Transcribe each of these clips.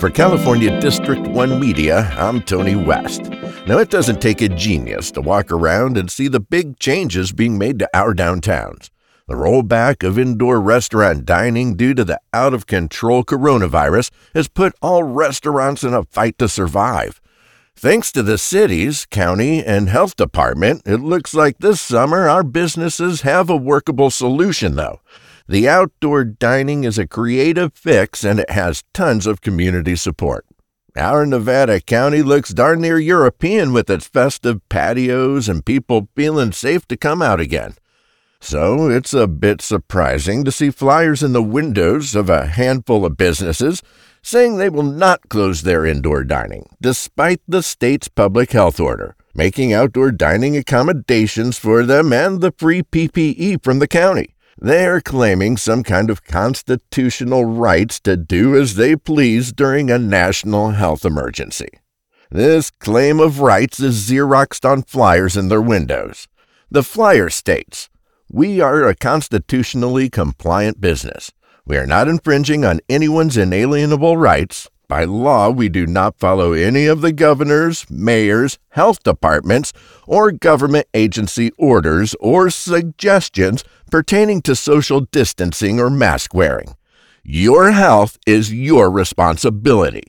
For California District 1 Media, I'm Tony West. Now, it doesn't take a genius to walk around and see the big changes being made to our downtowns. The rollback of indoor restaurant dining due to the out-of-control coronavirus has put all restaurants in a fight to survive. Thanks to the city's, county, and health department, it looks like this summer our businesses have a workable solution, though. The outdoor dining is a creative fix, and it has tons of community support. Our Nevada County looks darn near European with its festive patios and people feeling safe to come out again. So it's a bit surprising to see flyers in the windows of a handful of businesses saying they will not close their indoor dining, despite the state's public health order, making outdoor dining accommodations for them and the free PPE from the county. They're claiming some kind of constitutional rights to do as they please during a national health emergency. This claim of rights is Xeroxed on flyers in their windows. The flyer states, "We are a constitutionally compliant business. We are not infringing on anyone's inalienable rights. By law, we do not follow any of the governor's, mayor's, health departments, or government agency orders or suggestions pertaining to social distancing or mask wearing. Your health is your responsibility."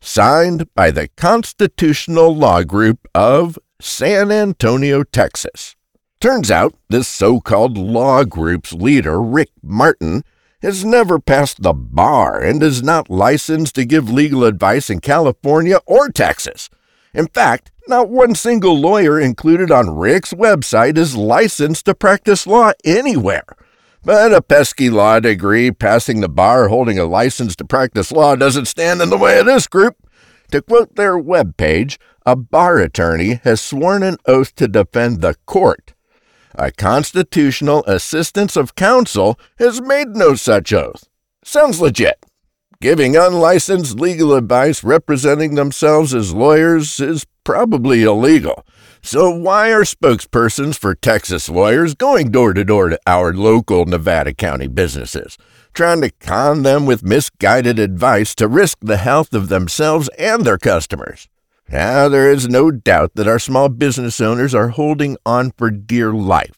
Signed by the Constitutional Law Group of San Antonio, Texas. Turns out, this so-called law group's leader, Rick Martin, has never passed the bar and is not licensed to give legal advice in California or Texas. In fact, not one single lawyer included on Rick's website is licensed to practice law anywhere. But a pesky law degree, passing the bar, holding a license to practice law doesn't stand in the way of this group. To quote their webpage, a bar attorney has sworn an oath to defend the court. A constitutional assistance of counsel has made no such oath. Sounds legit. Giving unlicensed legal advice representing themselves as lawyers is probably illegal. So why are spokespersons for Texas lawyers going door-to-door to our local Nevada County businesses, trying to con them with misguided advice to risk the health of themselves and their customers? Now, there is no doubt that our small business owners are holding on for dear life.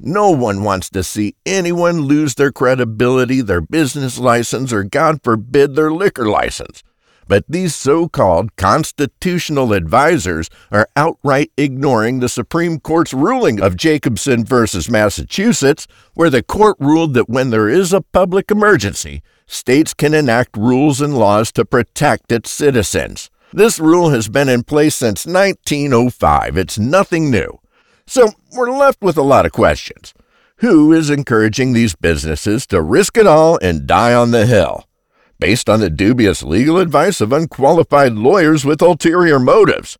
No one wants to see anyone lose their credibility, their business license, or, God forbid, their liquor license. But these so-called constitutional advisors are outright ignoring the Supreme Court's ruling of Jacobson versus Massachusetts, where the court ruled that when there is a public emergency, states can enact rules and laws to protect its citizens. This rule has been in place since 1905. It's nothing new. So we're left with a lot of questions. Who is encouraging these businesses to risk it all and die on the hill? Based on the dubious legal advice of unqualified lawyers with ulterior motives.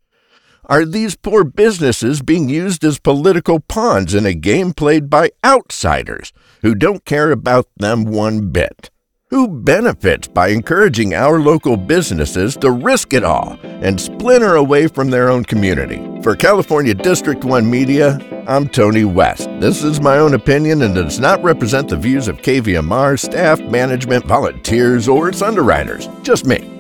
Are these poor businesses being used as political pawns in a game played by outsiders who don't care about them one bit? Who benefits by encouraging our local businesses to risk it all and splinter away from their own community? For California District 1 Media, I'm Tony West. This is my own opinion and does not represent the views of KVMR, staff, management, volunteers, or its underwriters. Just me.